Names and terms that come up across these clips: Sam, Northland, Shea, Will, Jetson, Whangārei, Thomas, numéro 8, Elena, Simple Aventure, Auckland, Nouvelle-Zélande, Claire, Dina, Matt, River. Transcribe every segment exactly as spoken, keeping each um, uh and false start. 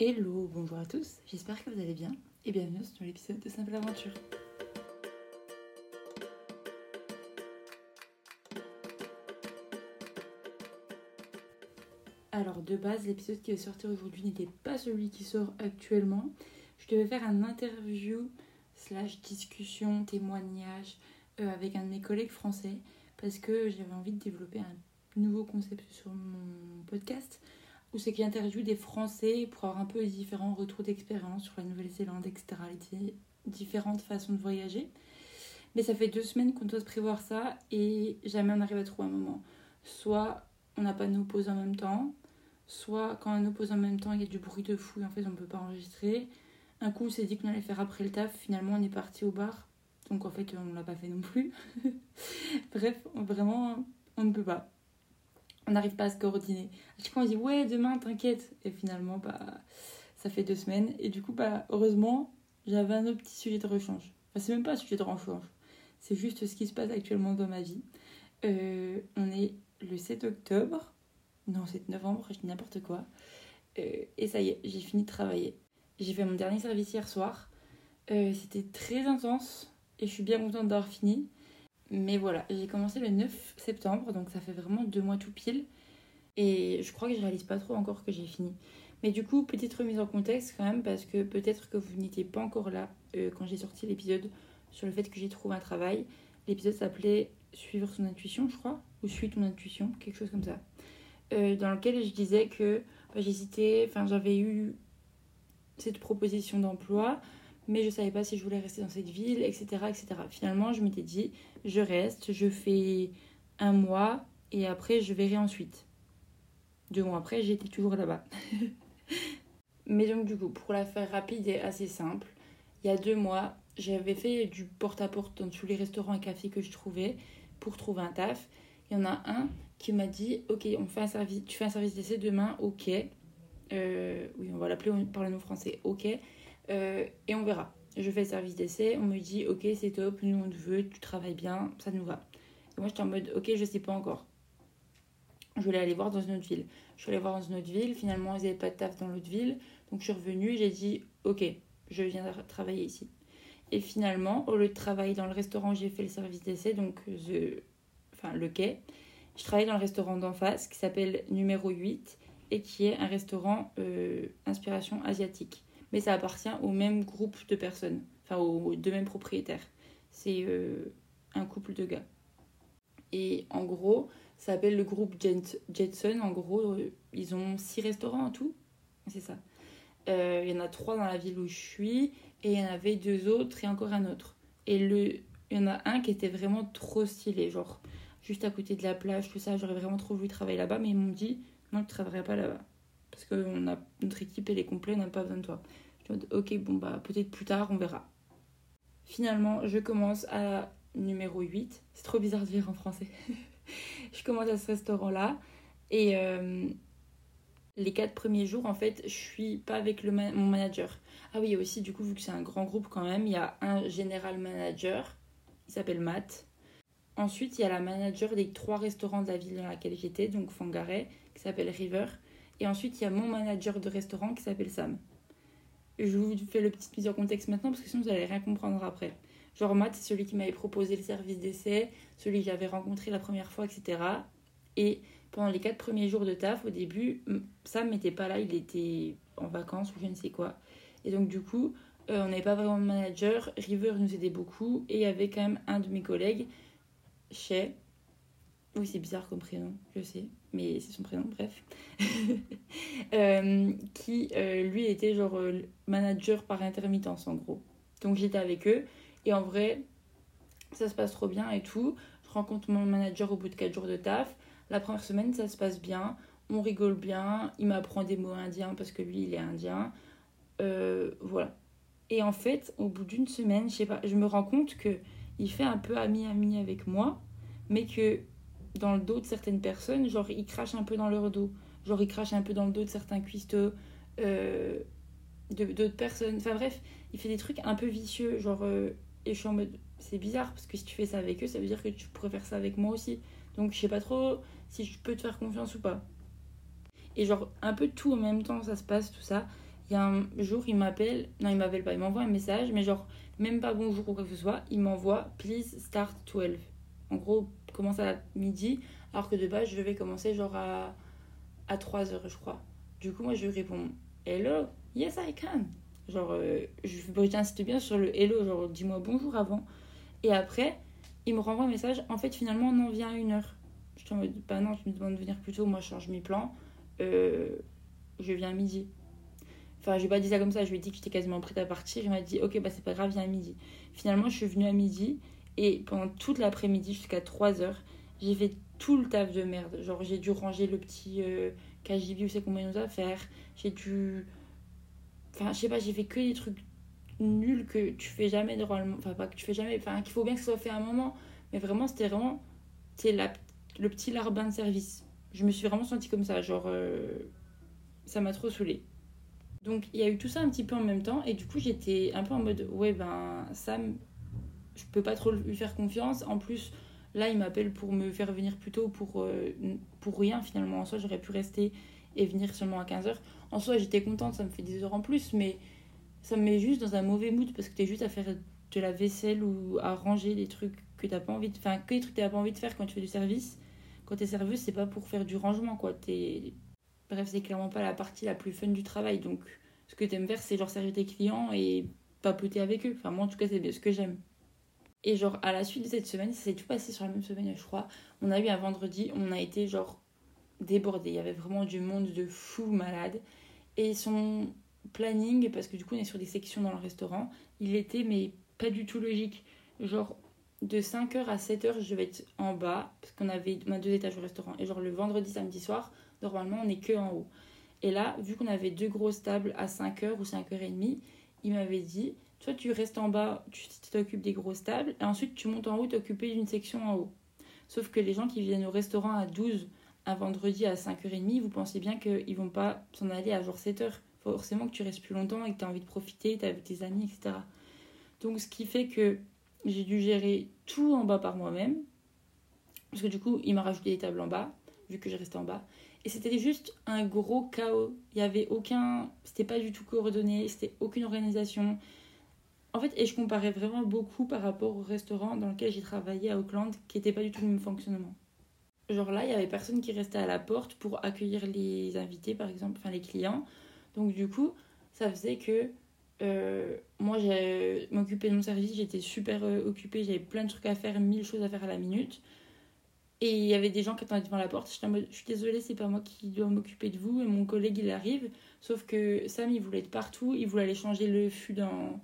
Hello, bonjour à tous, j'espère que vous allez bien et bienvenue dans l'épisode de Simple Aventure. Alors de base, l'épisode qui va sortir aujourd'hui n'était pas celui qui sort actuellement. Je devais faire un interview slash discussion, témoignage euh, avec un de mes collègues français parce que j'avais envie de développer un nouveau concept sur mon podcast où c'est qu'il interviewe des Français pour avoir un peu les différents retours d'expérience sur la Nouvelle-Zélande, et cetera. Les différentes façons de voyager. Mais ça fait deux semaines qu'on doit se prévoir ça et jamais on arrive à trouver un moment. Soit on n'a pas de nos pauses en même temps, soit quand on nous pose en même temps, il y a du bruit de fou et en fait on ne peut pas enregistrer. Un coup on s'est dit qu'on allait faire après le taf, finalement on est parti au bar. Donc en fait on ne l'a pas fait non plus. Bref, vraiment on ne peut pas. On n'arrive pas à se coordonner. À chaque fois, on dit « Ouais, demain, t'inquiète !» Et finalement, bah, ça fait deux semaines. Et du coup, bah, heureusement, j'avais un autre petit sujet de rechange. Enfin, c'est même pas un sujet de rechange. C'est juste ce qui se passe actuellement dans ma vie. Euh, on est le sept octobre. Non, sept novembre, je dis n'importe quoi. Euh, et ça y est, j'ai fini de travailler. J'ai fait mon dernier service hier soir. Euh, c'était très intense. Et je suis bien contente d'avoir fini. Mais voilà, j'ai commencé le neuf septembre, donc ça fait vraiment deux mois tout pile. Et je crois que je réalise pas trop encore que j'ai fini. Mais du coup, petite remise en contexte quand même, parce que peut-être que vous n'étiez pas encore là euh, quand j'ai sorti l'épisode sur le fait que j'ai trouvé un travail. L'épisode s'appelait « Suivre son intuition », je crois, ou « Suis ton intuition », quelque chose comme ça. Euh, dans lequel je disais que bah, j'hésitais, enfin j'avais eu cette proposition d'emploi, mais je savais pas si je voulais rester dans cette ville, et cetera, et cetera. Finalement, je m'étais dit, je reste, je fais un mois, et après, je verrai ensuite. Deux mois après, j'étais toujours là-bas. Mais donc, du coup, pour la faire rapide et assez simple, il y a deux mois, j'avais fait du porte-à-porte dans tous les restaurants et cafés que je trouvais pour trouver un taf. Il y en a un qui m'a dit, ok, on fait un service, tu fais un service d'essai demain, ok. Euh, oui, on va l'appeler par le nom français, ok. Euh, et on verra. Je fais le service d'essai, on me dit ok c'est top, nous on te veut, tu travailles bien, ça nous va. Et moi j'étais en mode ok je sais pas encore. Je voulais aller voir dans une autre ville. Je suis allée voir dans une autre ville, finalement ils n'avaient pas de taf dans l'autre ville, donc je suis revenue, j'ai dit ok je viens travailler ici. Et finalement au lieu de travailler dans le restaurant où j'ai fait le service d'essai, donc the... enfin, le quai, je travaille dans le restaurant d'en face qui s'appelle numéro huit et qui est un restaurant euh, inspiration asiatique. Mais ça appartient au même groupe de personnes, enfin aux deux mêmes propriétaires. C'est euh, un couple de gars. Et en gros, ça s'appelle le groupe Jetson. En gros, euh, ils ont six restaurants en tout. C'est ça. Euh, il y en a trois dans la ville où je suis, et il y en avait deux autres et encore un autre. Et le, il y en a un qui était vraiment trop stylé, genre juste à côté de la plage, tout ça. J'aurais vraiment trop voulu travailler là-bas, mais ils m'ont dit non, je ne travaillerai pas là-bas. Parce que on a, notre équipe elle est complète, on n'a pas besoin de toi. Je me dis ok, bon bah peut-être plus tard, on verra. Finalement, je commence à numéro huit. C'est trop bizarre de dire en français. Je commence à ce restaurant-là. Et euh, les quatre premiers jours, en fait, je suis pas avec le man- mon manager. Ah oui, aussi, du coup, vu que c'est un grand groupe quand même, il y a un général manager, il s'appelle Matt. Ensuite, il y a la manager des trois restaurants de la ville dans laquelle j'étais, donc Whangārei, qui s'appelle River. Et ensuite, il y a mon manager de restaurant qui s'appelle Sam. Je vous fais le petit mise en contexte maintenant parce que sinon, vous n'allez rien comprendre après. Genre, Matt, c'est celui qui m'avait proposé le service d'essai, celui que j'avais rencontré la première fois, et cetera. Et pendant les quatre premiers jours de taf, au début, Sam n'était pas là, il était en vacances ou je ne sais quoi. Et donc, du coup, euh, on n'avait pas vraiment de manager. River nous aidait beaucoup et il y avait quand même un de mes collègues, Shea. Oui, c'est bizarre comme prénom, je sais, mais c'est son prénom, bref. euh, qui, euh, lui, était genre euh, manager par intermittence, en gros. Donc, j'étais avec eux. Et en vrai, ça se passe trop bien et tout. Je rencontre mon manager au bout de quatre jours de taf. La première semaine, ça se passe bien. On rigole bien. Il m'apprend des mots indiens parce que lui, il est indien. Euh, voilà. Et en fait, au bout d'une semaine, je sais pas, je me rends compte qu'il fait un peu ami-ami avec moi, mais que dans le dos de certaines personnes, genre ils crachent un peu dans leur dos, genre ils crachent un peu dans le dos de certains cuistots, euh, de, d'autres personnes, enfin bref, il fait des trucs un peu vicieux, genre, euh, et je suis en mode, c'est bizarre, parce que si tu fais ça avec eux, ça veut dire que tu pourrais faire ça avec moi aussi, donc je sais pas trop si je peux te faire confiance ou pas. Et genre, un peu tout en même temps, ça se passe, tout ça, Il y a un jour, il m'appelle, non, il m'appelle pas, il m'envoie un message, mais genre, même pas bonjour ou quoi que ce soit, il m'envoie « Please start twelve ». En gros, commence à midi, alors que de base, je devais commencer genre à, à trois heures, je crois. Du coup, moi, je lui réponds « Hello, yes, I can ». Genre, euh, je t'insiste bien sur le « Hello », genre, dis-moi bonjour avant. Et après, il me renvoie un message « En fait, finalement, on en vient à une heure ». Je suis en mode « Bah non, tu me demandes de venir plus tôt, moi, je change mes plans, euh, je viens à midi ». Enfin, je lui ai pas dit ça comme ça, je lui ai dit que j'étais quasiment prête à partir. Il m'a dit, ok, bah c'est pas grave, viens à midi. Finalement, je suis venue à midi et pendant toute l'après-midi, jusqu'à trois heures, j'ai fait tout le taf de merde. Genre, j'ai dû ranger le petit euh, K J B, où c'est qu'on nous a faire. J'ai dû. Enfin, je sais pas, j'ai fait que des trucs nuls que tu fais jamais normalement. Enfin, pas que tu fais jamais, enfin, qu'il faut bien que ça soit fait à un moment. Mais vraiment, c'était vraiment. C'est la... le petit larbin de service. Je me suis vraiment sentie comme ça. Genre, euh... ça m'a trop saoulée. Donc il y a eu tout ça un petit peu en même temps et du coup j'étais un peu en mode ouais ben Sam je peux pas trop lui faire confiance, en plus là il m'appelle pour me faire venir plus tôt pour, euh, pour rien finalement, en soi j'aurais pu rester et venir seulement à quinze heures, en soi j'étais contente, ça me fait des heures en plus mais ça me met juste dans un mauvais mood parce que t'es juste à faire de la vaisselle ou à ranger des trucs que t'as pas envie de, enfin que des trucs que t'as pas envie de faire quand tu fais du service, quand t'es serveuse c'est pas pour faire du rangement quoi, t'es... Bref, c'est clairement pas la partie la plus fun du travail. Donc, ce que t'aimes faire, c'est genre servir tes clients et papoter avec eux. Enfin, moi, en tout cas, c'est ce que j'aime. Et genre, à la suite de cette semaine, ça s'est tout passé sur la même semaine, je crois. On a eu un vendredi, on a été genre débordés. Il y avait vraiment du monde de fou malade. Et son planning, parce que du coup, on est sur des sections dans le restaurant, il était, mais pas du tout logique. Genre, de cinq heures à sept heures, je vais être en bas, parce qu'on avait on a deux étages au restaurant. Et genre, le vendredi, samedi soir... Normalement, on n'est que en haut. Et là, vu qu'on avait deux grosses tables à cinq heures ou cinq heures trente, il m'avait dit, toi, tu restes en bas, tu t'occupes des grosses tables, et ensuite, tu montes en haut, t'occuper d'une section en haut. Sauf que les gens qui viennent au restaurant à douze, un vendredi à cinq heures trente, vous pensez bien qu'ils ne vont pas s'en aller à genre sept heures. Forcément que tu restes plus longtemps et que tu as envie de profiter, tu es avec tes amis, et cetera. Donc, ce qui fait que j'ai dû gérer tout en bas par moi-même, parce que du coup, il m'a rajouté des tables en bas, vu que je restais en bas. Et c'était juste un gros chaos. Il n'y avait aucun... C'était pas du tout coordonné. C'était aucune organisation. En fait, et je comparais vraiment beaucoup par rapport au restaurant dans lequel j'ai travaillé à Auckland, qui n'était pas du tout le même fonctionnement. Genre là, il n'y avait personne qui restait à la porte pour accueillir les invités, par exemple, enfin les clients. Donc du coup, ça faisait que euh, moi, je m'occupais de mon service. J'étais super euh, occupée. J'avais plein de trucs à faire, mille choses à faire à la minute. Et il y avait des gens qui attendaient devant la porte. J'étais en mode, je suis désolée, c'est pas moi qui dois m'occuper de vous. Et mon collègue, il arrive. Sauf que Sam, il voulait être partout. Il voulait aller changer le fût dans,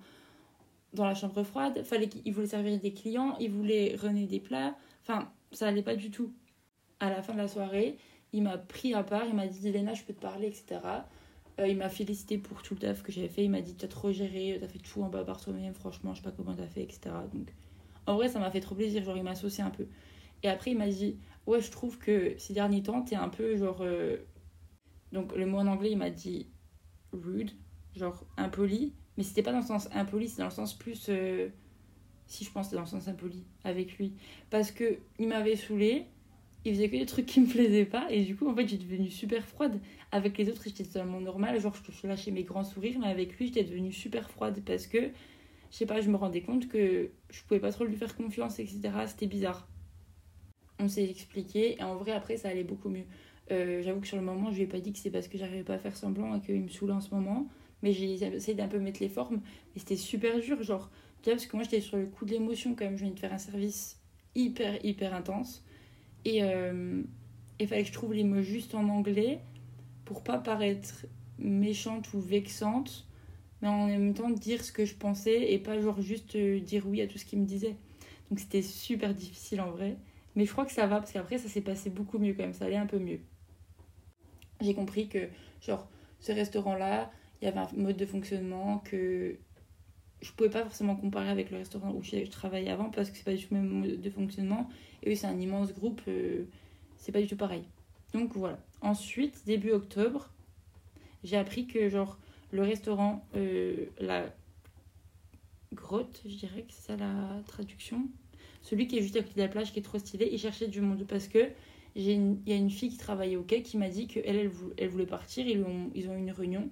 dans la chambre froide. Fallait qu'il voulait servir des clients. Il voulait runner des plats. Enfin, ça allait pas du tout. À la fin de la soirée, il m'a pris à part. Il m'a dit, Elena, je peux te parler, et cetera. Euh, il m'a félicité pour tout le taf que j'avais fait. Il m'a dit, t'as trop géré. T'as fait tout en bas par toi-même. Franchement, je sais pas comment t'as fait, et cetera. Donc, en vrai, ça m'a fait trop plaisir. Genre, il m'a saucé un peu. Et après, il m'a dit, ouais, je trouve que ces derniers temps, t'es un peu genre... Euh... Donc, le mot en anglais, il m'a dit rude, genre impoli. Mais c'était pas dans le sens impoli, c'est dans le sens plus... Euh... Si, je pense, c'est dans le sens impoli avec lui. Parce que il m'avait saoulée, il faisait que des trucs qui me plaisaient pas. Et du coup, en fait, j'étais devenue super froide. Avec les autres, j'étais totalement normale. Genre, je lâchais mes grands sourires, mais avec lui, j'étais devenue super froide. Parce que, je sais pas, je me rendais compte que je pouvais pas trop lui faire confiance, et cetera. C'était bizarre. On s'est expliqué et en vrai après ça allait beaucoup mieux. Euh, j'avoue que sur le moment je lui ai pas dit que c'est parce que j'arrivais pas à faire semblant et qu'il me saoulait en ce moment, mais j'ai essayé d'un peu mettre les formes et c'était super dur genre, déjà parce que moi j'étais sur le coup de l'émotion quand même, je venais de faire un service hyper hyper intense et euh, il fallait que je trouve les mots justes en anglais pour pas paraître méchante ou vexante mais en même temps dire ce que je pensais et pas genre juste dire oui à tout ce qu'il me disait. Donc c'était super difficile en vrai. Mais je crois que ça va, parce qu'après, ça s'est passé beaucoup mieux quand même. Ça allait un peu mieux. J'ai compris que, genre, ce restaurant-là, il y avait un mode de fonctionnement que je pouvais pas forcément comparer avec le restaurant où je travaillais avant, parce que c'est pas du tout le même mode de fonctionnement. Et oui, c'est un immense groupe. Euh, c'est pas du tout pareil. Donc, voilà. Ensuite, début octobre, j'ai appris que, genre, le restaurant, euh, la grotte, je dirais que c'est ça la traduction. Celui qui est juste à côté de la plage, qui est trop stylé, il cherchait du monde. Parce que j'ai une... il y a une fille qui travaillait au quai qui m'a dit qu'elle, elle, elle voulait partir. Ils ont... ils ont eu une réunion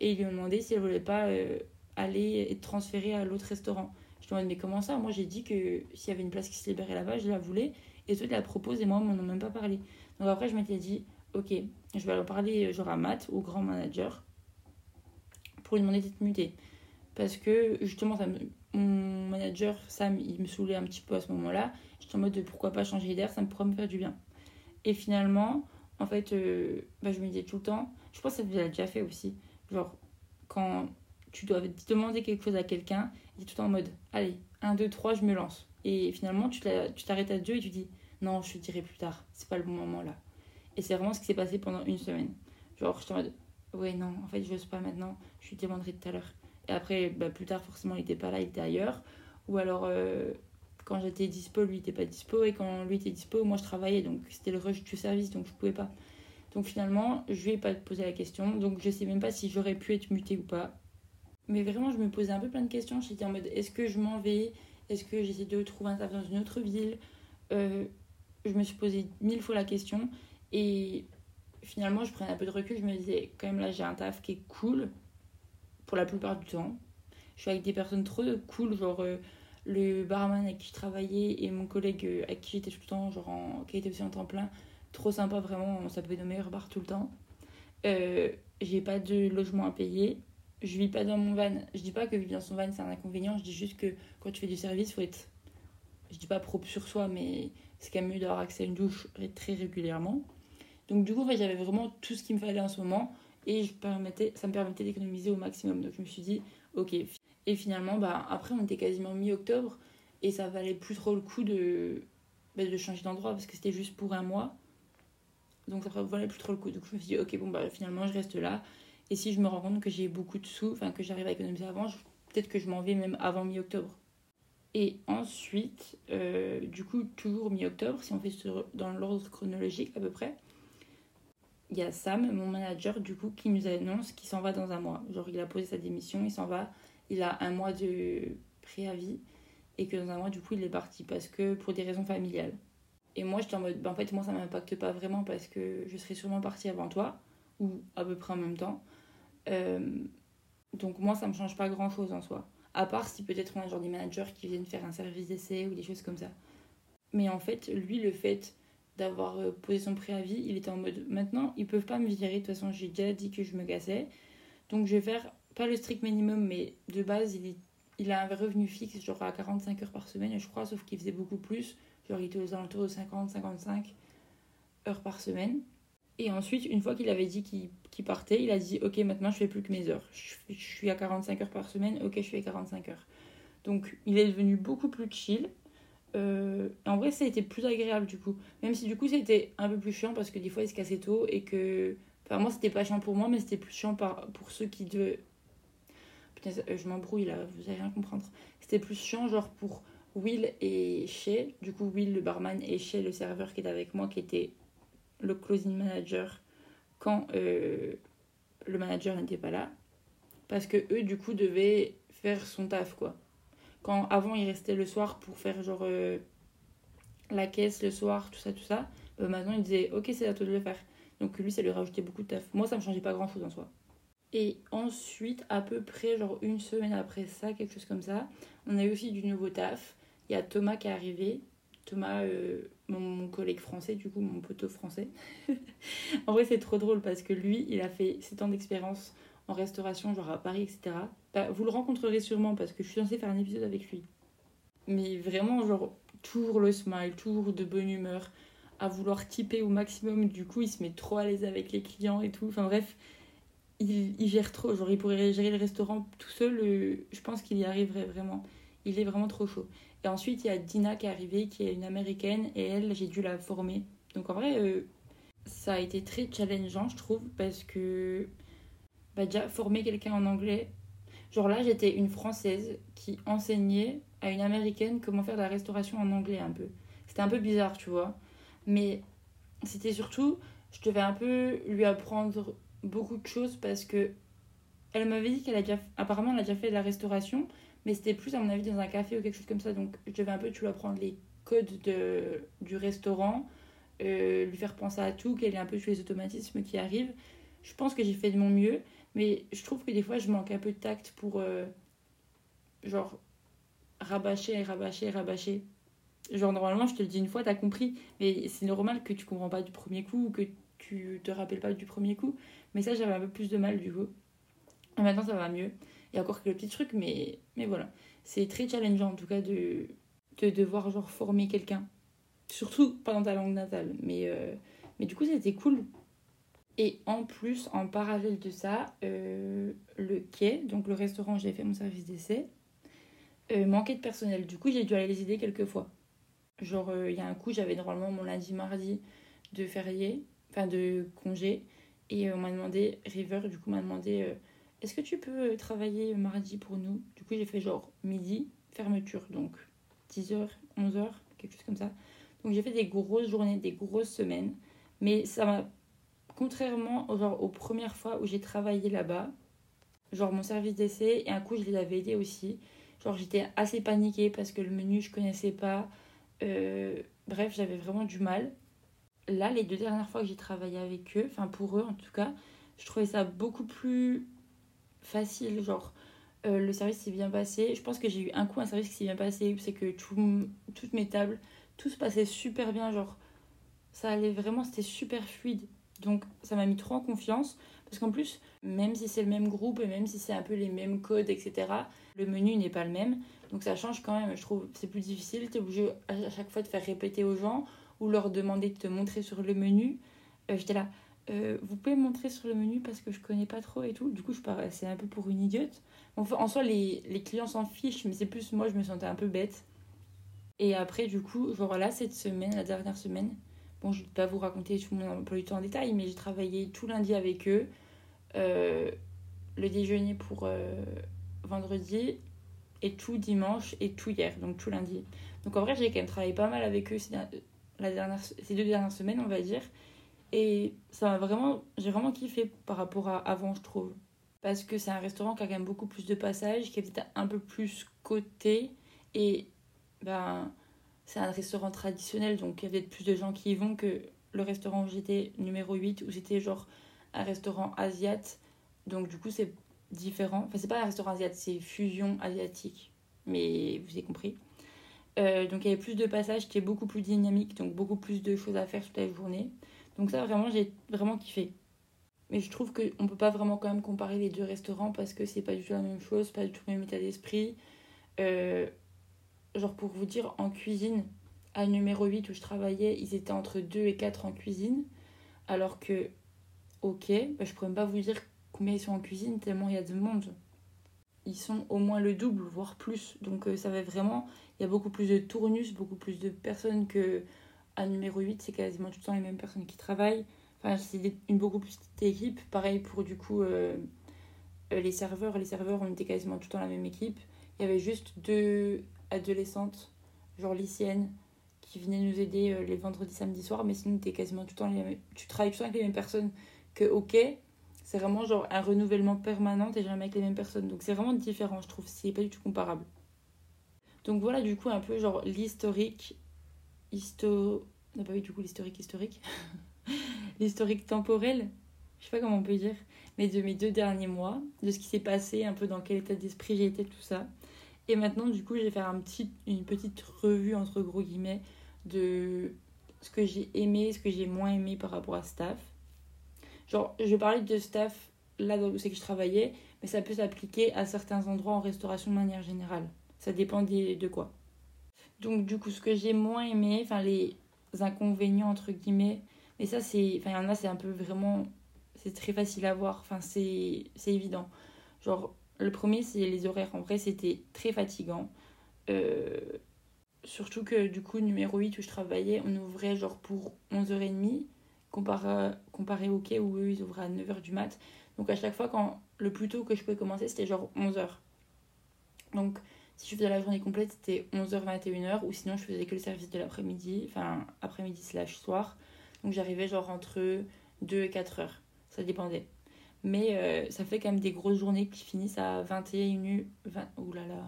et ils lui ont demandé si elle voulait pas euh, aller être transférée à l'autre restaurant. Je lui ai dit mais comment ça? Moi j'ai dit que s'il y avait une place qui se libérait là-bas, je la voulais et toi tu la proposes et moi on m'en a même pas parlé. Donc après je m'étais dit ok, je vais aller parler genre à Matt, au grand manager, pour lui demander d'être muté. Parce que justement, ça me... mon manager, Sam, il me saoulait un petit peu à ce moment-là. J'étais en mode de pourquoi pas changer d'air, ça me pourrait me faire du bien. Et finalement, en fait, euh, bah, je me disais tout le temps, je pense que ça vous l'a déjà fait aussi. Genre, quand tu dois demander quelque chose à quelqu'un, il est tout le temps en mode allez, un, deux, trois, je me lance. Et finalement, tu, tu t'arrêtes à deux et tu dis non, je te dirai plus tard, c'est pas le bon moment là. Et c'est vraiment ce qui s'est passé pendant une semaine. Genre, j'étais en mode ouais, non, en fait, je n'ose pas maintenant, je lui demanderai tout à l'heure. Et après, bah, plus tard, forcément, il n'était pas là, il était ailleurs. Ou alors, euh, quand j'étais dispo, lui, il n'était pas dispo. Et quand lui était dispo, moi, je travaillais. Donc, c'était le rush du service, donc je ne pouvais pas. Donc, finalement, je lui ai pas posé la question. Donc, je ne sais même pas si j'aurais pu être mutée ou pas. Mais vraiment, je me posais un peu plein de questions. J'étais en mode, est-ce que je m'en vais? Est-ce que j'essaie de trouver un taf dans une autre ville? euh, Je me suis posé mille fois la question. Et finalement, je prenais un peu de recul. Je me disais, quand même, là, j'ai un taf qui est cool. Pour la plupart du temps, je suis avec des personnes trop cool, genre euh, le barman avec qui je travaillais et mon collègue euh, avec qui j'étais tout le temps, genre en, qui était aussi en temps plein, trop sympa vraiment, on s'appelait nos meilleurs bars tout le temps. Euh, j'ai pas de logement à payer, je vis pas dans mon van. Je dis pas que vivre dans son van c'est un inconvénient, je dis juste que quand tu fais du service, faut être, je dis pas propre sur soi, mais c'est quand même mieux d'avoir accès à une douche très régulièrement. Donc du coup, en fait, j'avais vraiment tout ce qu'il me fallait en ce moment. Et je permettais, ça me permettait d'économiser au maximum. Donc je me suis dit, ok. Et finalement, bah, après, on était quasiment mi-octobre. Et ça valait plus trop le coup de, bah, de changer d'endroit parce que c'était juste pour un mois. Donc ça valait plus trop le coup. Donc je me suis dit, ok, bon, bah, finalement, je reste là. Et si je me rends compte que j'ai beaucoup de sous, enfin que j'arrive à économiser avant, je, peut-être que je m'en vais même avant mi-octobre. Et ensuite, euh, du coup, toujours mi-octobre, si on fait sur, dans l'ordre chronologique à peu près, il y a Sam, mon manager, du coup, qui nous annonce qu'il s'en va dans un mois. Genre, il a posé sa démission, il s'en va. Il a un mois de préavis et que dans un mois, du coup, il est parti parce que pour des raisons familiales. Et moi, j'étais en mode, ben, en fait, moi, ça ne m'impacte pas vraiment parce que je serais sûrement partie avant toi ou à peu près en même temps. Euh, donc, moi, ça ne me change pas grand-chose en soi. À part si peut-être on a genre des managers qui viennent faire un service d'essai ou des choses comme ça. Mais en fait, lui, le fait d'avoir posé son préavis, il était en mode maintenant ils peuvent pas me virer, de toute façon j'ai déjà dit que je me cassais, donc je vais faire pas le strict minimum, mais de base il, est, il a un revenu fixe genre à quarante-cinq heures par semaine je crois, sauf qu'il faisait beaucoup plus, genre il était aux alentours de cinquante à cinquante-cinq heures par semaine. Et ensuite, une fois qu'il avait dit qu'il, qu'il partait, il a dit ok, maintenant je fais plus que mes heures, je, je suis à quarante-cinq heures par semaine, ok, je fais quarante-cinq heures. Donc il est devenu beaucoup plus chill. Euh, en vrai, ça a été plus agréable du coup, même si du coup c'était un peu plus chiant parce que des fois il se cassait tôt et que, enfin moi c'était pas chiant pour moi, mais c'était plus chiant par... pour ceux qui devaient, putain je m'embrouille là, vous allez rien comprendre, c'était plus chiant genre pour Will et Shea, du coup Will le barman et Shea le serveur qui était avec moi, qui était le closing manager quand euh, le manager n'était pas là, parce que eux du coup devaient faire son taf quoi. Quand avant, ils restaient le soir pour faire genre euh, la caisse le soir, tout ça, tout ça. Euh, maintenant, ils disaient ok, c'est à toi de le faire. Donc lui, ça lui rajoutait beaucoup de taf. Moi, ça me changeait pas grand-chose en soi. Et ensuite, à peu près genre une semaine après ça, quelque chose comme ça, on a eu aussi du nouveau taf. Il y a Thomas qui est arrivé. Thomas, euh, mon, mon collègue français, du coup, mon poteau français. En vrai, c'est trop drôle parce que lui, il a fait sept ans d'expérience en restauration, genre à Paris, et cetera. Bah, vous le rencontrerez sûrement parce que je suis censée faire un épisode avec lui. Mais vraiment, genre, toujours le smile, toujours de bonne humeur, à vouloir typer au maximum. Du coup, il se met trop à l'aise avec les clients et tout. Enfin bref, il, il gère trop. Genre, il pourrait gérer le restaurant tout seul. Euh, je pense qu'il y arriverait vraiment. Il est vraiment trop chaud. Et ensuite, il y a Dina qui est arrivée, qui est une américaine. Et elle, j'ai dû la former. Donc en vrai, euh, ça a été très challengeant, je trouve, parce que... Bah déjà, former quelqu'un en anglais. Genre là, j'étais une Française qui enseignait à une Américaine comment faire de la restauration en anglais un peu. C'était un peu bizarre, tu vois. Mais c'était surtout, je devais un peu lui apprendre beaucoup de choses parce que elle m'avait dit qu'elle a déjà, apparemment, elle a déjà fait de la restauration, mais c'était plus, à mon avis, dans un café ou quelque chose comme ça. Donc, je devais un peu, tu vois, apprendre les codes de, du restaurant, euh, lui faire penser à tout, qu'elle ait un peu tous les automatismes qui arrivent. Je pense que j'ai fait de mon mieux. Mais je trouve que des fois, je manque un peu de tact pour, euh, genre, rabâcher, rabâcher, rabâcher. Genre, normalement, je te le dis une fois, t'as compris. Mais c'est normal que tu comprends pas du premier coup ou que tu te rappelles pas du premier coup. Mais ça, j'avais un peu plus de mal, du coup. Et maintenant, ça va mieux. Il y a encore quelques petits trucs, mais, mais voilà. C'est très challengeant, en tout cas, de, de devoir, genre, former quelqu'un. Surtout pas dans ta langue natale. Mais, euh, mais du coup, c'était cool. Et en plus, en parallèle de ça, euh, le quai, donc le restaurant où j'ai fait mon service d'essai, euh, manquait de personnel. Du coup, j'ai dû aller les aider quelques fois. Genre, il euh, y a un coup, j'avais normalement mon lundi, mardi de férié, enfin de congé. Et euh, on m'a demandé, River, du coup, m'a demandé euh, « Est-ce que tu peux travailler mardi pour nous ?» Du coup, j'ai fait genre midi, fermeture. Donc, dix heures, onze heures, quelque chose comme ça. Donc, j'ai fait des grosses journées, des grosses semaines. Mais ça m'a... Contrairement genre, aux premières fois où j'ai travaillé là-bas, genre mon service d'essai, et un coup je les avais aidés aussi. Genre j'étais assez paniquée parce que le menu je connaissais pas. Euh, bref, j'avais vraiment du mal. Là, les deux dernières fois que j'ai travaillé avec eux, enfin pour eux en tout cas, je trouvais ça beaucoup plus facile. Genre euh, le service s'est bien passé. Je pense que j'ai eu un coup un service qui s'est bien passé. C'est que tout, toutes mes tables, tout se passait super bien. Genre ça allait vraiment, c'était super fluide. Donc ça m'a mis trop en confiance parce qu'en plus, même si c'est le même groupe et même si c'est un peu les mêmes codes, et cetera, le menu n'est pas le même. Donc ça change quand même, je trouve, c'est plus difficile. T'es obligé à chaque fois de faire répéter aux gens ou leur demander de te montrer sur le menu. Euh, j'étais là, euh, vous pouvez me montrer sur le menu parce que je connais pas trop et tout. Du coup, je paraissais un peu pour une idiote. Enfin, en soi, les, les clients s'en fichent, mais c'est plus moi, je me sentais un peu bête. Et après, du coup, genre là, cette semaine, la dernière semaine, bon, je ne vais pas vous raconter tout mon emploi du temps en détail, mais j'ai travaillé tout lundi avec eux. Euh, le déjeuner pour euh, vendredi et tout dimanche et tout hier, donc tout lundi. Donc en vrai, j'ai quand même travaillé pas mal avec eux ces, dernières, la dernière, ces deux dernières semaines, on va dire. Et ça m'a vraiment, j'ai vraiment kiffé par rapport à avant, je trouve. Parce que c'est un restaurant qui a quand même beaucoup plus de passages, qui est peut-être un peu plus coté. Et ben... c'est un restaurant traditionnel, donc il y a peut-être plus de gens qui y vont que le restaurant où j'étais, numéro huit, où c'était genre un restaurant asiat. Donc du coup, c'est différent. Enfin, c'est pas un restaurant asiat, c'est fusion asiatique. Mais vous avez compris. Euh, donc il y avait plus de passages, c'était beaucoup plus dynamique, donc beaucoup plus de choses à faire toute la journée. Donc ça, vraiment, j'ai vraiment kiffé. Mais je trouve qu'on peut pas vraiment quand même comparer les deux restaurants parce que c'est pas du tout la même chose, pas du tout le même état d'esprit. Euh... Genre pour vous dire, en cuisine, à numéro huit où je travaillais, ils étaient entre deux et quatre en cuisine. Alors que, ok, bah je pourrais même pas vous dire combien ils sont en cuisine, tellement il y a de monde. Ils sont au moins le double, voire plus. Donc euh, ça va vraiment, il y a beaucoup plus de tournus, beaucoup plus de personnes qu'à numéro huit. C'est quasiment tout le temps les mêmes personnes qui travaillent. Enfin, c'est une beaucoup plus petite équipe. Pareil pour du coup euh, les serveurs. Les serveurs, on était quasiment tout le temps la même équipe. Il y avait juste deux... adolescentes, genre lycéennes, qui venaient nous aider euh, les vendredis, samedis soirs, mais sinon t'es quasiment tout le temps les mêmes... tu travailles tout le temps avec les mêmes personnes que ok, c'est vraiment genre un renouvellement permanent, t'es jamais avec les mêmes personnes, donc c'est vraiment différent, je trouve, c'est pas du tout comparable. Donc voilà du coup un peu genre l'historique, histo, ah bah oui du coup l'historique historique, l'historique temporel, je sais pas comment on peut dire, mais de mes deux derniers mois, de ce qui s'est passé, un peu dans quel état d'esprit j'ai été, tout ça. Et maintenant, du coup, je vais faire un petit, une petite revue, entre gros guillemets, de ce que j'ai aimé, ce que j'ai moins aimé par rapport à staff. Genre, je parlais de staff là où c'est que je travaillais, mais ça peut s'appliquer à certains endroits en restauration de manière générale. Ça dépend des, de quoi. Donc, du coup, ce que j'ai moins aimé, enfin, les inconvénients, entre guillemets, mais ça, c'est... Enfin, il y en a, c'est un peu vraiment... C'est très facile à voir, enfin, c'est, c'est évident. Genre... Le premier, c'est les horaires. En vrai, c'était très fatigant. Euh, surtout que, du coup, numéro huit où je travaillais, on ouvrait genre pour onze heures trente, comparé, comparé au quai où eux, ils ouvraient à neuf heures du mat. Donc, à chaque fois, quand le plus tôt que je pouvais commencer, c'était genre onze heures. Donc, si je faisais la journée complète, c'était onze heures, vingt et une heures. Ou sinon, je faisais que le service de l'après-midi, enfin, après-midi slash soir. Donc, j'arrivais genre entre deux et quatre heures. Ça dépendait. Mais euh, ça fait quand même des grosses journées qui finissent à vingt et une heures... vingt... Ouh là là,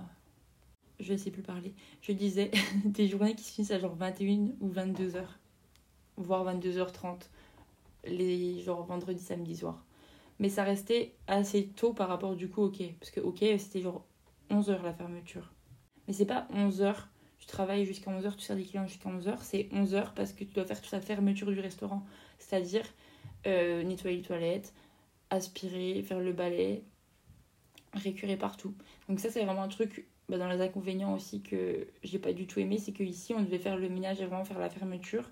je ne sais plus parler. Je disais des journées qui finissent à genre vingt et une ou vingt-deux heures, voire vingt-deux heures trente, les genre vendredi, samedi soir. mais ça restait assez tôt par rapport du coup au quai, parce que au quai c'était genre onze heures la fermeture. Mais c'est pas onze heures, tu travailles jusqu'à onze heures, tu sers des clients jusqu'à onze heures, c'est onze heures parce que tu dois faire toute la fermeture du restaurant, c'est-à-dire euh, nettoyer les toilettes, aspirer, faire le balai, récurer partout. Donc ça c'est vraiment un truc, bah, dans les inconvénients aussi que j'ai pas du tout aimé, c'est qu'ici on devait faire le ménage et vraiment faire la fermeture,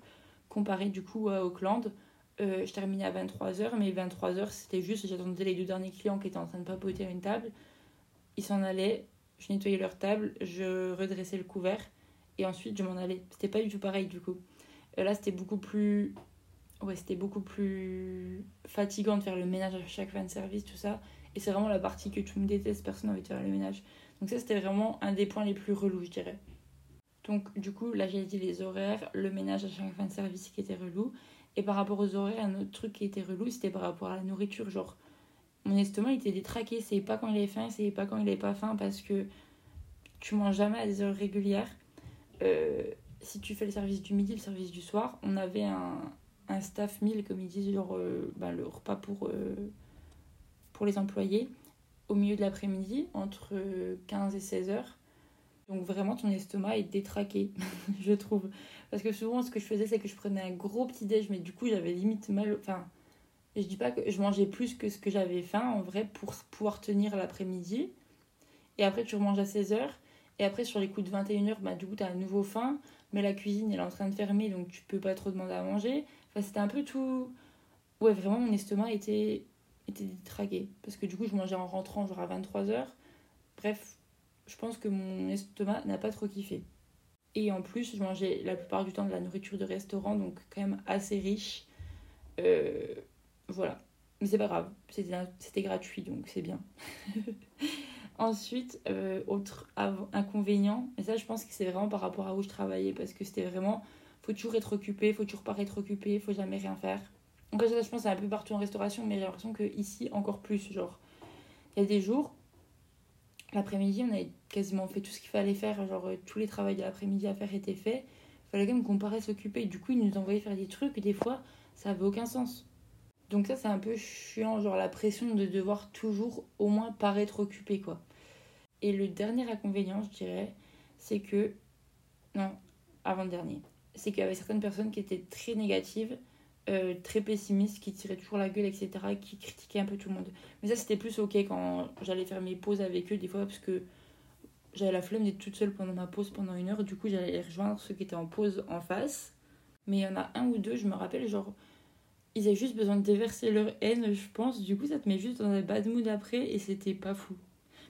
comparé du coup à Auckland. Euh, je terminais à vingt-trois heures, mais vingt-trois heures c'était juste, j'attendais les deux derniers clients qui étaient en train de papoter à une table, ils s'en allaient, je nettoyais leur table, je redressais le couvert et ensuite je m'en allais. C'était pas du tout pareil du coup. Euh, là c'était beaucoup plus ouais c'était beaucoup plus fatigant de faire le ménage à chaque fin de service, tout ça, et c'est vraiment la partie que tu me détestes, personne n'a envie de faire le ménage. Donc ça c'était vraiment un des points les plus relous, je dirais. Donc du coup là j'ai dit les horaires, le ménage à chaque fin de service qui était relou. Et par rapport aux horaires, un autre truc qui était relou, c'était par rapport à la nourriture. Genre, mon estomac, il était détraqué. C'est pas quand il avait faim, c'est pas quand il avait pas faim, parce que tu manges jamais à des heures régulières. Euh, si tu fais le service du midi, le service du soir, on avait un, un staff meal, comme ils disent, genre euh, ben, le repas pour, euh, pour les employés, au milieu de l'après-midi, entre quinze et seize heures. Donc vraiment ton estomac est détraqué, je trouve. Parce que souvent ce que je faisais c'est que je prenais un gros petit déj, mais du coup j'avais limite mal... Enfin, je dis pas que je mangeais plus que ce que j'avais faim en vrai pour pouvoir tenir l'après-midi. Et après tu remanges à seize heures. Et après sur les coups de vingt et une heures, bah, du coup t'as à nouveau faim. Mais la cuisine elle est en train de fermer donc tu peux pas trop demander à manger. Enfin c'était un peu tout... Ouais vraiment mon estomac était, était détraqué. Parce que du coup je mangeais en rentrant genre à vingt-trois heures. Bref... Je pense que mon estomac n'a pas trop kiffé. Et en plus, je mangeais la plupart du temps de la nourriture de restaurant, donc quand même assez riche. Euh, voilà. Mais c'est pas grave, c'était, c'était gratuit, donc c'est bien. Ensuite, euh, autre av- inconvénient, et ça je pense que c'est vraiment par rapport à où je travaillais, parce que c'était vraiment, faut toujours être occupé, faut toujours pas être occupé, faut jamais rien faire. En fait, je pense que c'est un peu partout en restauration, mais j'ai l'impression qu'ici, encore plus, genre, il y a des jours... L'après-midi, on avait quasiment fait tout ce qu'il fallait faire. Genre, tous les travaux de l'après-midi à faire étaient faits. Il fallait quand même qu'on paraisse s'occuper. Du coup, ils nous envoyaient faire des trucs. Et des fois, ça n'avait aucun sens. Donc ça, c'est un peu chiant. Genre, la pression de devoir toujours au moins paraître occupé, quoi. Et le dernier inconvénient, je dirais, c'est que... Non, avant-dernier. C'est qu'il y avait certaines personnes qui étaient très négatives, euh, très pessimistes, qui tiraient toujours la gueule, et cetera, qui critiquaient un peu tout le monde. Mais ça, c'était plus ok quand j'allais faire mes pauses avec eux, des fois, parce que j'avais la flemme d'être toute seule pendant ma pause pendant une heure. Du coup, j'allais les rejoindre, ceux qui étaient en pause en face. Mais il y en a un ou deux, je me rappelle, genre, ils avaient juste besoin de déverser leur haine, je pense. Du coup, ça te met juste dans un bad mood après et c'était pas fou.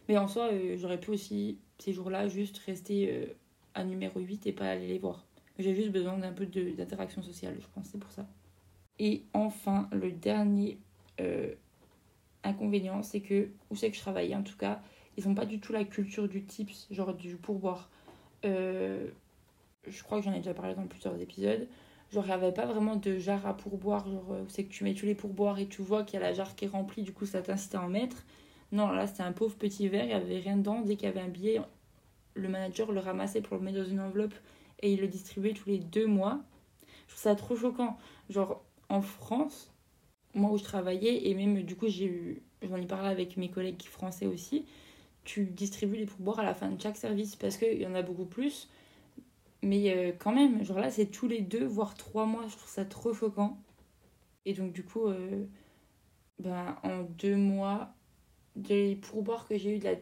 Mais en soi, euh, j'aurais pu aussi, ces jours-là, juste rester euh, à numéro huit et pas aller les voir. J'ai juste besoin d'un peu de, d'interaction sociale, je pense, c'est pour ça. Et enfin, le dernier... Euh, inconvénient, c'est que, où c'est que je travaillais en tout cas, ils n'ont pas du tout la culture du tips, genre du pourboire. Euh, je crois que j'en ai déjà parlé dans plusieurs épisodes. Genre, il n'y avait pas vraiment de jarre à pourboire, genre où c'est que tu mets tous les pourboires et tu vois qu'il y a la jarre qui est remplie, du coup ça t'incite à en mettre. Non, là c'était un pauvre petit verre, il n'y avait rien dedans. Dès qu'il y avait un billet, le manager le ramassait pour le mettre dans une enveloppe et il le distribuait tous les deux mois. Je trouve ça trop choquant. Genre, en France... Moi où je travaillais, et même du coup j'ai eu, j'en ai parlé avec mes collègues français aussi, tu distribues les pourboires à la fin de chaque service parce qu'il y en a beaucoup plus. Mais quand même, genre là c'est tous les deux, voire trois mois, je trouve ça trop choquant. Et donc du coup, euh, ben, en deux mois, des pourboires que j'ai eu de la,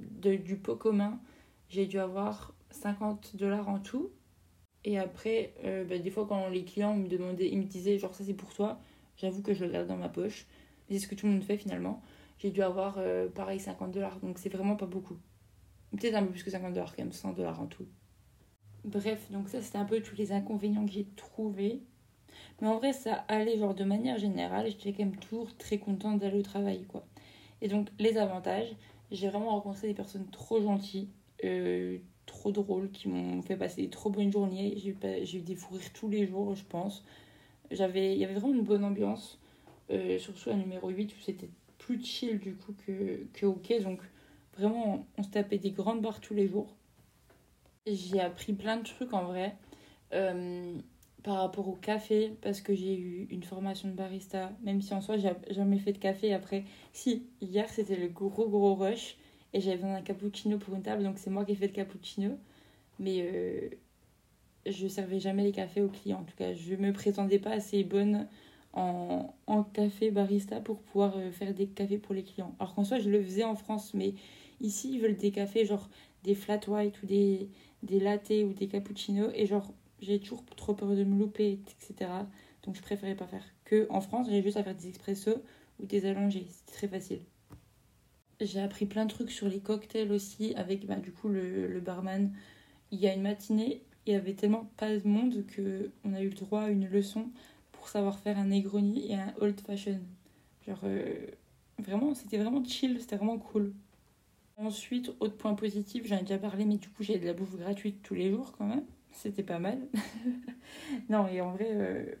de, du pot commun, j'ai dû avoir cinquante dollars en tout. Et après, euh, ben, des fois quand les clients me demandaient, ils me disaient genre ça c'est pour toi. J'avoue que je le garde dans ma poche. C'est ce que tout le monde fait finalement. J'ai dû avoir euh, pareil cinquante dollars. Donc c'est vraiment pas beaucoup. Peut-être un peu plus que cinquante dollars quand même. cent dollars en tout. Bref, donc ça c'était un peu tous les inconvénients que j'ai trouvés. Mais en vrai ça allait, genre de manière générale. J'étais quand même toujours très contente d'aller au travail, quoi. Et donc les avantages. J'ai vraiment rencontré des personnes trop gentilles. Euh, trop drôles. Qui m'ont fait passer des trop bonnes journées. J'ai eu, pas, j'ai eu des fous rires tous les jours je pense. J'avais, il y avait vraiment une bonne ambiance, euh, surtout à numéro huit où c'était plus chill du coup que, que au quai. Donc vraiment on se tapait des grandes barres tous les jours. J'ai appris plein de trucs en vrai. Euh, par rapport au café, parce que j'ai eu une formation de barista, même si en soi j'ai jamais fait de café après. Si, hier c'était le gros gros rush et j'avais un cappuccino pour une table, donc c'est moi qui ai fait le cappuccino, mais euh, je servais jamais les cafés aux clients. En tout cas, je me prétendais pas assez bonne en, en café barista pour pouvoir faire des cafés pour les clients. Alors qu'en soi je le faisais en France, mais ici ils veulent des cafés genre des flat white ou des, des latés ou des cappuccinos, et genre j'ai toujours trop peur de me louper, et cetera. Donc je préférais pas faire. Que en France, j'avais juste à faire des expressos ou des allongés. C'était très facile. J'ai appris plein de trucs sur les cocktails aussi avec bah, du coup le, le barman. Il y a une matinée, il y avait tellement pas de monde que on a eu le droit à une leçon pour savoir faire un Negroni et un Old Fashion. Genre euh, vraiment, c'était vraiment chill, c'était vraiment cool. Ensuite, autre point positif, j'en ai déjà parlé, mais du coup j'ai de la bouffe gratuite tous les jours quand même. C'était pas mal. Non, et en vrai, euh,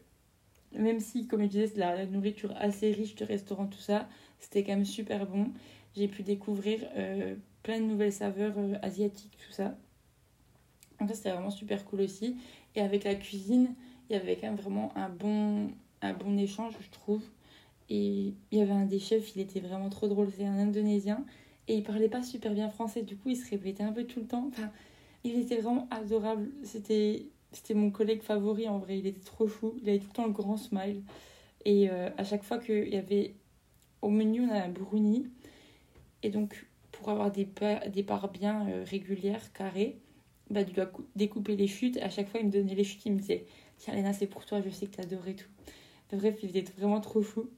même si, comme je disais, c'est de la nourriture assez riche de restaurants, tout ça, c'était quand même super bon. J'ai pu découvrir euh, plein de nouvelles saveurs euh, asiatiques, tout ça. En fait, c'était vraiment super cool aussi. Et avec la cuisine, il y avait quand même vraiment un bon, un bon échange, je trouve. Et il y avait un des chefs, il était vraiment trop drôle. C'est un Indonésien. Et il parlait pas super bien français. Du coup, il se répétait un peu tout le temps. Enfin... Il était vraiment adorable, c'était, c'était mon collègue favori en vrai, il était trop chou, il avait tout le temps le grand smile. Et euh, à chaque fois qu'il y avait, au menu on a un brownie, et donc pour avoir des, pa- des parts bien euh, régulières, carrées, bah, tu dois cou- découper les chutes. À chaque fois il me donnait les chutes, il me disait « Tiens Elena, c'est pour toi, je sais que t'adorais tout ». Bref, il était vraiment trop chou.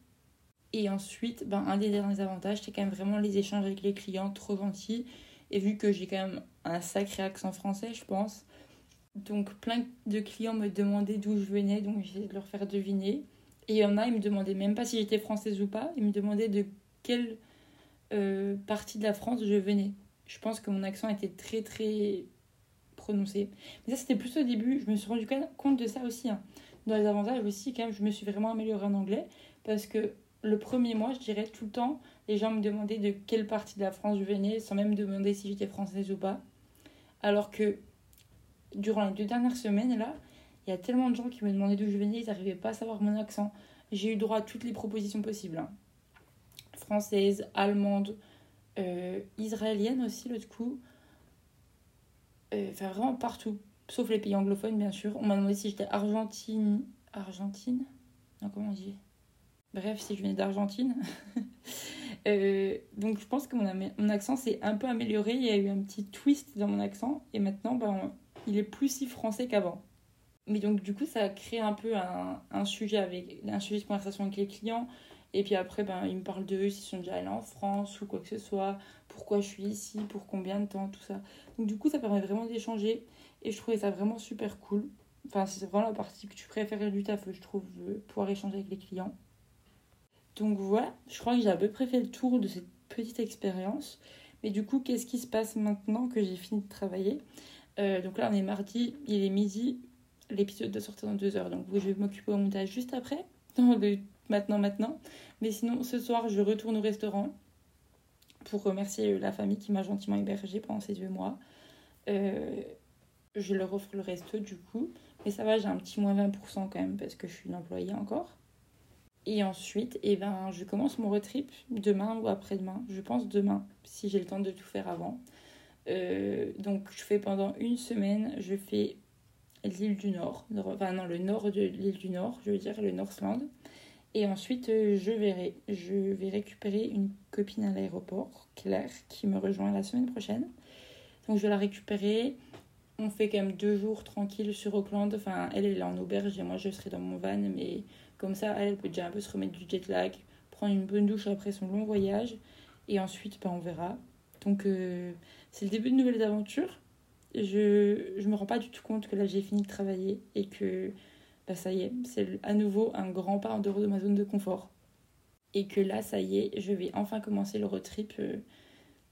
Et ensuite, bah, un des derniers avantages, c'est quand même vraiment les échanges avec les clients, trop gentils. Et vu que j'ai quand même un sacré accent français, je pense. Donc, plein de clients me demandaient d'où je venais. Donc, j'essayais de leur faire deviner. Et il y en a, ils me demandaient même pas si j'étais française ou pas. Ils me demandaient de quelle euh, partie de la France je venais. Je pense que mon accent était très, très prononcé. Mais ça, c'était plus au début. Je me suis rendu compte de ça aussi. Hein. Dans les avantages aussi, quand même, je me suis vraiment améliorée en anglais. Parce que le premier mois, je dirais tout le temps... Les gens me demandaient de quelle partie de la France je venais, sans même demander si j'étais française ou pas. Alors que durant les deux dernières semaines, là, il y a tellement de gens qui me demandaient d'où je venais, ils n'arrivaient pas à savoir mon accent. J'ai eu droit à toutes les propositions possibles. Hein. Française, allemande, euh, israélienne aussi, l'autre coup. Euh, enfin, vraiment partout. Sauf les pays anglophones, bien sûr. On m'a demandé si j'étais Argentine... Argentine ? Non, comment on dit ? Bref, si je venais d'Argentine. Euh, donc je pense que mon, am- mon accent s'est un peu amélioré, il y a eu un petit twist dans mon accent et maintenant ben, il est plus si français qu'avant. Mais donc du coup ça a créé un peu un, un, sujet, avec, un sujet de conversation avec les clients, et puis après ben, ils me parlent d'eux, s'ils sont déjà allés en France ou quoi que ce soit, pourquoi je suis ici, pour combien de temps, tout ça. Donc du coup ça permet vraiment d'échanger et je trouvais ça vraiment super cool. Enfin c'est vraiment la partie que tu préfères du taf, je trouve, pouvoir échanger avec les clients. Donc voilà, je crois que j'ai à peu près fait le tour de cette petite expérience. Mais du coup, qu'est-ce qui se passe maintenant que j'ai fini de travailler ? euh, Donc là, on est mardi, il est midi, l'épisode doit sortir dans deux heures. Donc je vais m'occuper au montage juste après, dans le maintenant, maintenant. Mais sinon, ce soir, je retourne au restaurant pour remercier la famille qui m'a gentiment hébergée pendant ces deux mois. Euh, je leur offre le resto du coup. Mais ça va, j'ai un petit moins vingt pour cent quand même parce que je suis une employée encore. Et ensuite, eh ben, je commence mon road trip demain ou après-demain. Je pense demain, si j'ai le temps de tout faire avant. Euh, donc, je fais pendant une semaine, je fais l'île du Nord. Enfin, non, le nord de l'île du Nord, je veux dire le Northland. Et ensuite, je verrai. Je vais récupérer une copine à l'aéroport, Claire, qui me rejoint la semaine prochaine. Donc, je vais la récupérer. On fait quand même deux jours tranquilles sur Auckland. Enfin, elle, elle est en auberge et moi, je serai dans mon van, mais... Comme ça, elle peut déjà un peu se remettre du jet lag, prendre une bonne douche après son long voyage. Et ensuite, ben, on verra. Donc, euh, c'est le début de nouvelles aventures. Je ne me rends pas du tout compte que là, j'ai fini de travailler. Et que, ben, ça y est, c'est à nouveau un grand pas en dehors de ma zone de confort. Et que là, ça y est, je vais enfin commencer le road trip. Euh,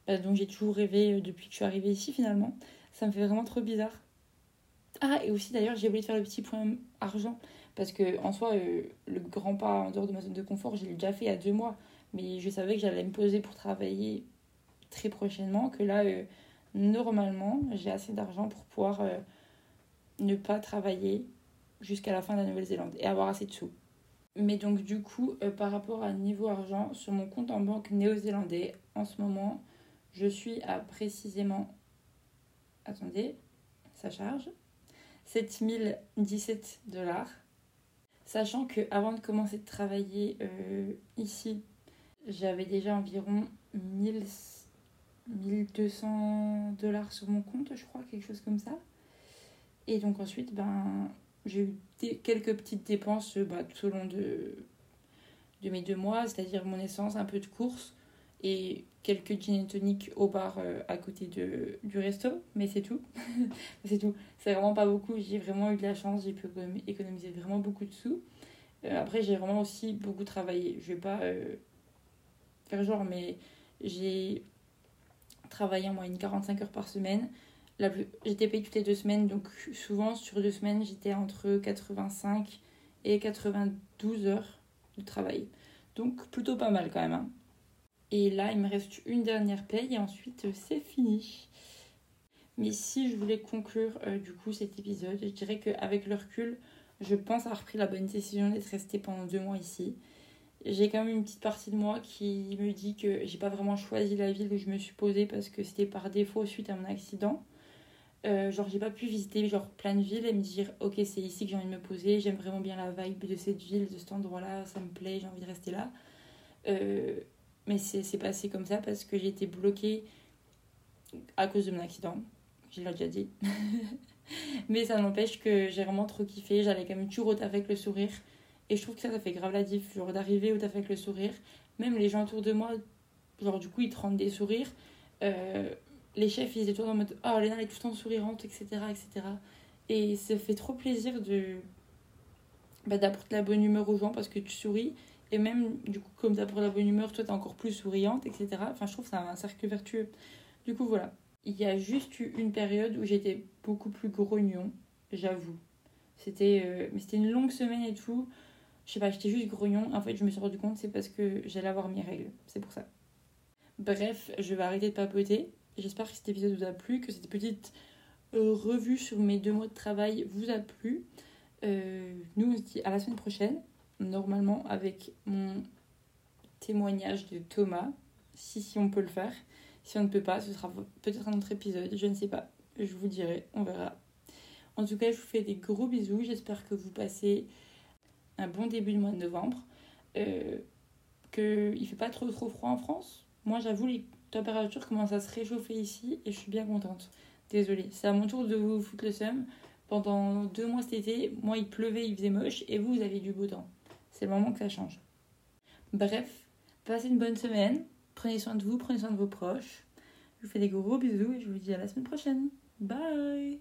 ben, dont j'ai toujours rêvé depuis que je suis arrivée ici, finalement. Ça me fait vraiment trop bizarre. Ah, et aussi, d'ailleurs, j'ai oublié de faire le petit point argent. Parce que en soi, euh, le grand pas en dehors de ma zone de confort, je l'ai déjà fait il y a deux mois. Mais je savais que j'allais me poser pour travailler très prochainement. Que là, euh, normalement, j'ai assez d'argent pour pouvoir euh, ne pas travailler jusqu'à la fin de la Nouvelle-Zélande et avoir assez de sous. Mais donc du coup, euh, par rapport à niveau argent, sur mon compte en banque néo-zélandais, en ce moment, je suis à précisément... Attendez, ça charge. sept mille dix-sept dollars. Sachant qu'avant de commencer de travailler euh, ici, j'avais déjà environ mille, mille deux cents dollars sur mon compte, je crois, quelque chose comme ça. Et donc ensuite, ben, j'ai eu des, quelques petites dépenses ben, tout au long de, de mes deux mois, c'est-à-dire mon essence, un peu de course et quelques gin and tonic au bar euh, à côté de, du resto, mais c'est tout. c'est tout. C'est vraiment pas beaucoup. J'ai vraiment eu de la chance, j'ai pu économiser vraiment beaucoup de sous. Euh, après, j'ai vraiment aussi beaucoup travaillé. Je vais pas euh, faire genre, mais j'ai travaillé en moyenne quarante-cinq heures par semaine. La plus... J'étais payée toutes les deux semaines, donc souvent sur deux semaines, j'étais entre quatre-vingt-cinq et quatre-vingt-douze heures de travail. Donc plutôt pas mal quand même, hein. Et là, il me reste une dernière paye et ensuite, c'est fini. Mais si je voulais conclure euh, du coup cet épisode, je dirais qu'avec le recul, je pense avoir pris la bonne décision d'être restée pendant deux mois ici. J'ai quand même une petite partie de moi qui me dit que j'ai pas vraiment choisi la ville où je me suis posée parce que c'était par défaut suite à mon accident. Euh, genre, j'ai pas pu visiter genre, plein de villes et me dire « Ok, c'est ici que j'ai envie de me poser, j'aime vraiment bien la vibe de cette ville, de cet endroit-là, ça me plaît, j'ai envie de rester là. Euh, » Mais c'est, c'est passé comme ça parce que j'ai été bloquée à cause de mon accident. Je l'ai déjà dit. Mais ça n'empêche que j'ai vraiment trop kiffé. J'allais quand même toujours au taf avec le sourire. Et je trouve que ça, ça fait grave la diff. Genre d'arriver au taf avec le sourire. Même les gens autour de moi, genre du coup, ils te rendent des sourires. Euh, les chefs, ils étaient toujours en mode « Oh, Elena, elle est tout le temps souriante, et cetera et cetera » Et ça fait trop plaisir de bah, d'apporter la bonne humeur aux gens parce que tu souris. Et même, du coup, comme t'as pour la bonne humeur, toi, t'es encore plus souriante, et cetera. Enfin, je trouve que c'est un cercle vertueux. Du coup, voilà. Il y a juste eu une période où j'étais beaucoup plus grognon, j'avoue. C'était, euh... Mais c'était une longue semaine et tout. Je sais pas, j'étais juste grognon. En fait, je me suis rendu compte, c'est parce que j'allais avoir mes règles. C'est pour ça. Bref, je vais arrêter de papoter. J'espère que cet épisode vous a plu, que cette petite euh, revue sur mes deux mois de travail vous a plu. Euh, nous, on se dit à la semaine prochaine. Normalement avec mon témoignage de Thomas, si, si on peut le faire. Si on ne peut pas, ce sera peut-être un autre épisode, je ne sais pas. Je vous dirai, on verra. En tout cas, je vous fais des gros bisous. J'espère que vous passez un bon début de mois de novembre. Euh, qu'il ne fait pas trop trop froid en France. Moi, j'avoue, les températures commencent à se réchauffer ici et je suis bien contente. Désolée, c'est à mon tour de vous foutre le seum. Pendant deux mois cet été, moi, il pleuvait, il faisait moche et vous, vous avez du beau temps. C'est le moment que ça change. Bref, passez une bonne semaine. Prenez soin de vous, prenez soin de vos proches. Je vous fais des gros bisous et je vous dis à la semaine prochaine. Bye!